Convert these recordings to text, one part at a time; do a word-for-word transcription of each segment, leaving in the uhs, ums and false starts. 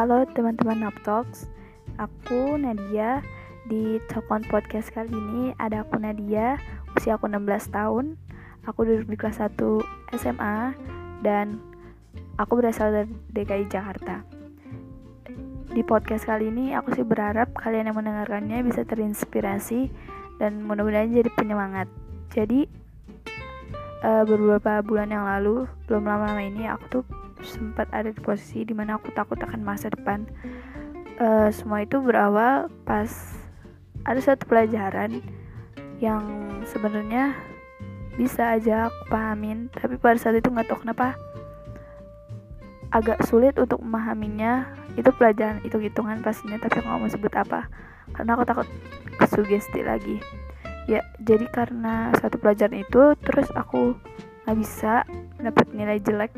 Halo teman-teman Naptalks, aku Nadia. Di Talkon Podcast kali ini ada aku Nadia, usia aku enam belas tahun, aku duduk di kelas satu S M A, dan aku berasal dari D K I Jakarta. Di podcast kali ini aku sih berharap kalian yang mendengarkannya bisa terinspirasi dan mudah-mudahan jadi penyemangat. Jadi uh, beberapa bulan yang lalu, belum lama-lama ini, aku tuh sempat ada di posisi dimana aku takut akan masa depan. Uh, semua itu berawal pas ada suatu pelajaran yang sebenarnya bisa aja aku pahamin, tapi pada saat itu nggak tahu kenapa agak sulit untuk memahaminya. Itu pelajaran hitung-hitungan pastinya, tapi aku nggak mau sebut apa karena aku takut kesugesti lagi. Ya, jadi karena suatu pelajaran itu, terus aku nggak bisa, dapat nilai jelek.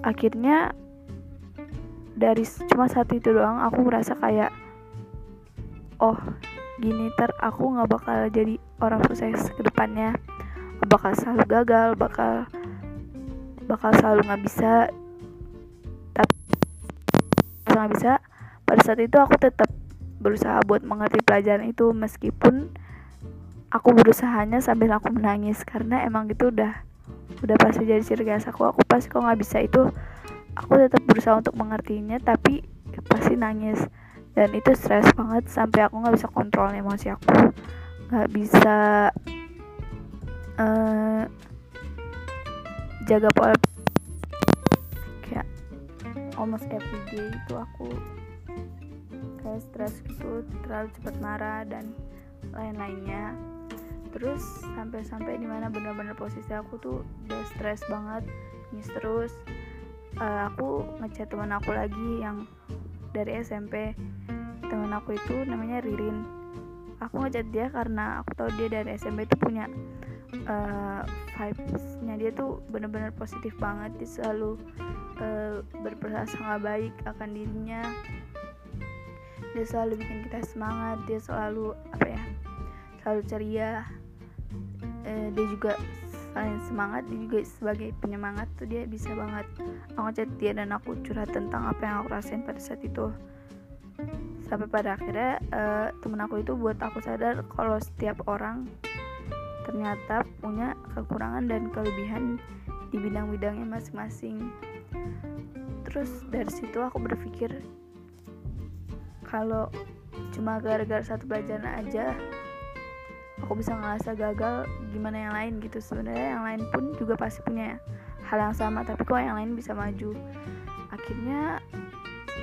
Akhirnya dari cuma satu itu doang aku merasa kayak, oh gini ter aku gak bakal jadi orang sukses ke depannya, bakal selalu gagal, bakal bakal selalu gak bisa. Tapi gak bisa, pada saat itu aku tetap berusaha buat mengerti pelajaran itu, meskipun aku berusahanya sambil aku menangis, karena emang gitu udah udah pasti jadi ciri khas aku. Aku pasti kalau nggak bisa itu, aku tetap berusaha untuk mengertinya, tapi pasti nangis. Dan itu stres banget sampai aku nggak bisa kontrol emosi aku, nggak bisa uh, jaga pola. Kayak almost every day itu aku kayak stres gitu, terlalu cepat marah dan lain-lainnya. Terus sampai-sampai dimana benar-benar posisi aku tuh udah stres banget, nangis terus. Uh, aku ngechat teman aku lagi yang dari S M P. Teman aku itu namanya Ririn. Aku ngechat dia karena aku tahu dia dari S M P itu punya uh, vibes-nya dia tuh benar-benar positif banget. Dia selalu uh, berprasangka baik akan dirinya. Dia selalu bikin kita semangat. Dia selalu apa ya? selalu ceria. Eh, dia juga selain semangat, dia juga sebagai penyemangat tuh dia bisa banget. Aku chat dia dan aku curhat tentang apa yang aku rasain pada saat itu. Sampai pada akhirnya eh, temen aku itu buat aku sadar kalau setiap orang ternyata punya kekurangan dan kelebihan di bidang-bidangnya masing-masing. Terus dari situ aku berpikir kalau cuma gara-gara satu pelajaran aja aku bisa ngerasa gagal, gimana yang lain gitu. Sebenarnya yang lain pun juga pasti punya hal yang sama, tapi kok yang lain bisa maju. Akhirnya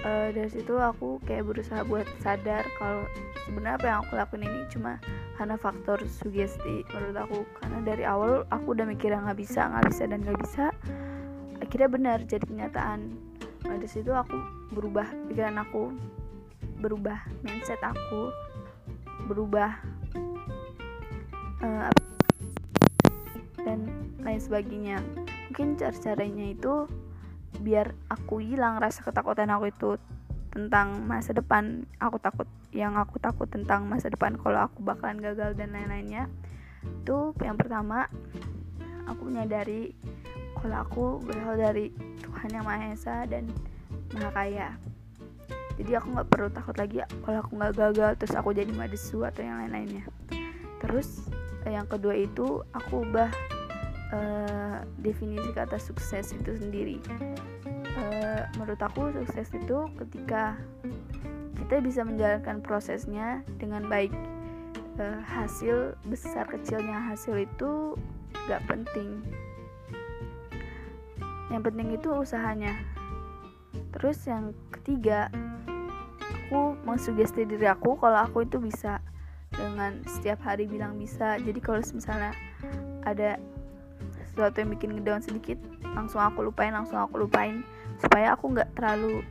uh, dari situ aku kayak berusaha buat sadar kalau sebenarnya apa yang aku lakuin ini cuma karena faktor sugesti menurut aku. Karena dari awal aku udah mikir yang nggak bisa, nggak bisa dan nggak bisa. Akhirnya benar jadi kenyataan. Nah, dari situ aku berubah pikiran aku, berubah mindset aku, berubah. Uh, dan lain sebagainya. Mungkin cara-caranya itu biar aku hilang rasa ketakutan aku itu tentang masa depan. Aku takut, yang aku takut tentang masa depan kalau aku bakalan gagal dan lain-lainnya. Itu yang pertama, aku menyadari kalau aku berasal dari Tuhan Yang Maha Esa dan Maha Kaya. Jadi aku gak perlu takut lagi kalau aku gak gagal terus aku jadi mahasiswa atau yang lain-lainnya. Terus yang kedua itu aku ubah uh, definisi kata sukses itu sendiri. Uh, menurut aku sukses itu ketika kita bisa menjalankan prosesnya dengan baik. Uh, hasil besar kecilnya hasil itu gak penting, yang penting itu usahanya. Terus yang ketiga, aku mensugesti diri aku kalau aku itu bisa, dengan setiap hari bilang bisa. Jadi kalau misalnya ada sesuatu yang bikin ngedown sedikit, langsung aku lupain, langsung aku lupain supaya aku nggak terlalu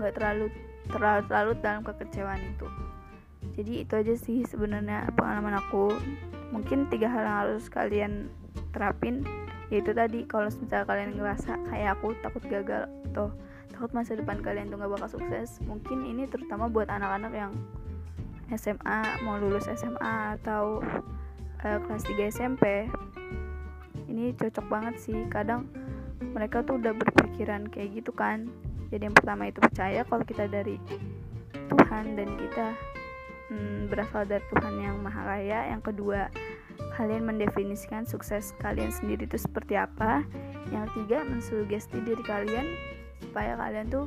nggak terlalu terlalu terlalu dalam kekecewaan itu. Jadi itu aja sih sebenarnya pengalaman aku. Mungkin tiga hal yang harus kalian terapin, yaitu tadi kalau misalnya kalian ngerasa kayak aku takut gagal atau takut masa depan kalian tuh nggak bakal sukses. Mungkin ini terutama buat anak-anak yang S M A, mau lulus S M A atau uh, kelas tiga S M P. Ini cocok banget sih. Kadang mereka tuh udah berpikiran kayak gitu kan, Jadi yang pertama itu percaya kalau kita dari Tuhan dan kita hmm, berasal dari Tuhan yang Maha Kaya. Yang kedua, kalian mendefinisikan sukses kalian sendiri itu seperti apa. Yang ketiga, mensugesti diri kalian supaya kalian tuh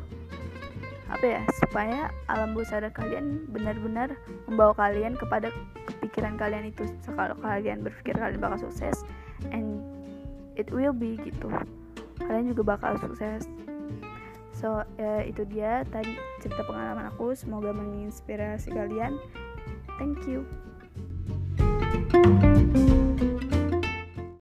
apa ya, supaya alam bawah sadar kalian benar-benar membawa kalian kepada kepikiran kalian itu. So, kalau kalian berpikir kalian bakal sukses, and it will be gitu, kalian juga bakal sukses. So ya, itu dia tadi cerita pengalaman aku, semoga menginspirasi kalian. Thank you.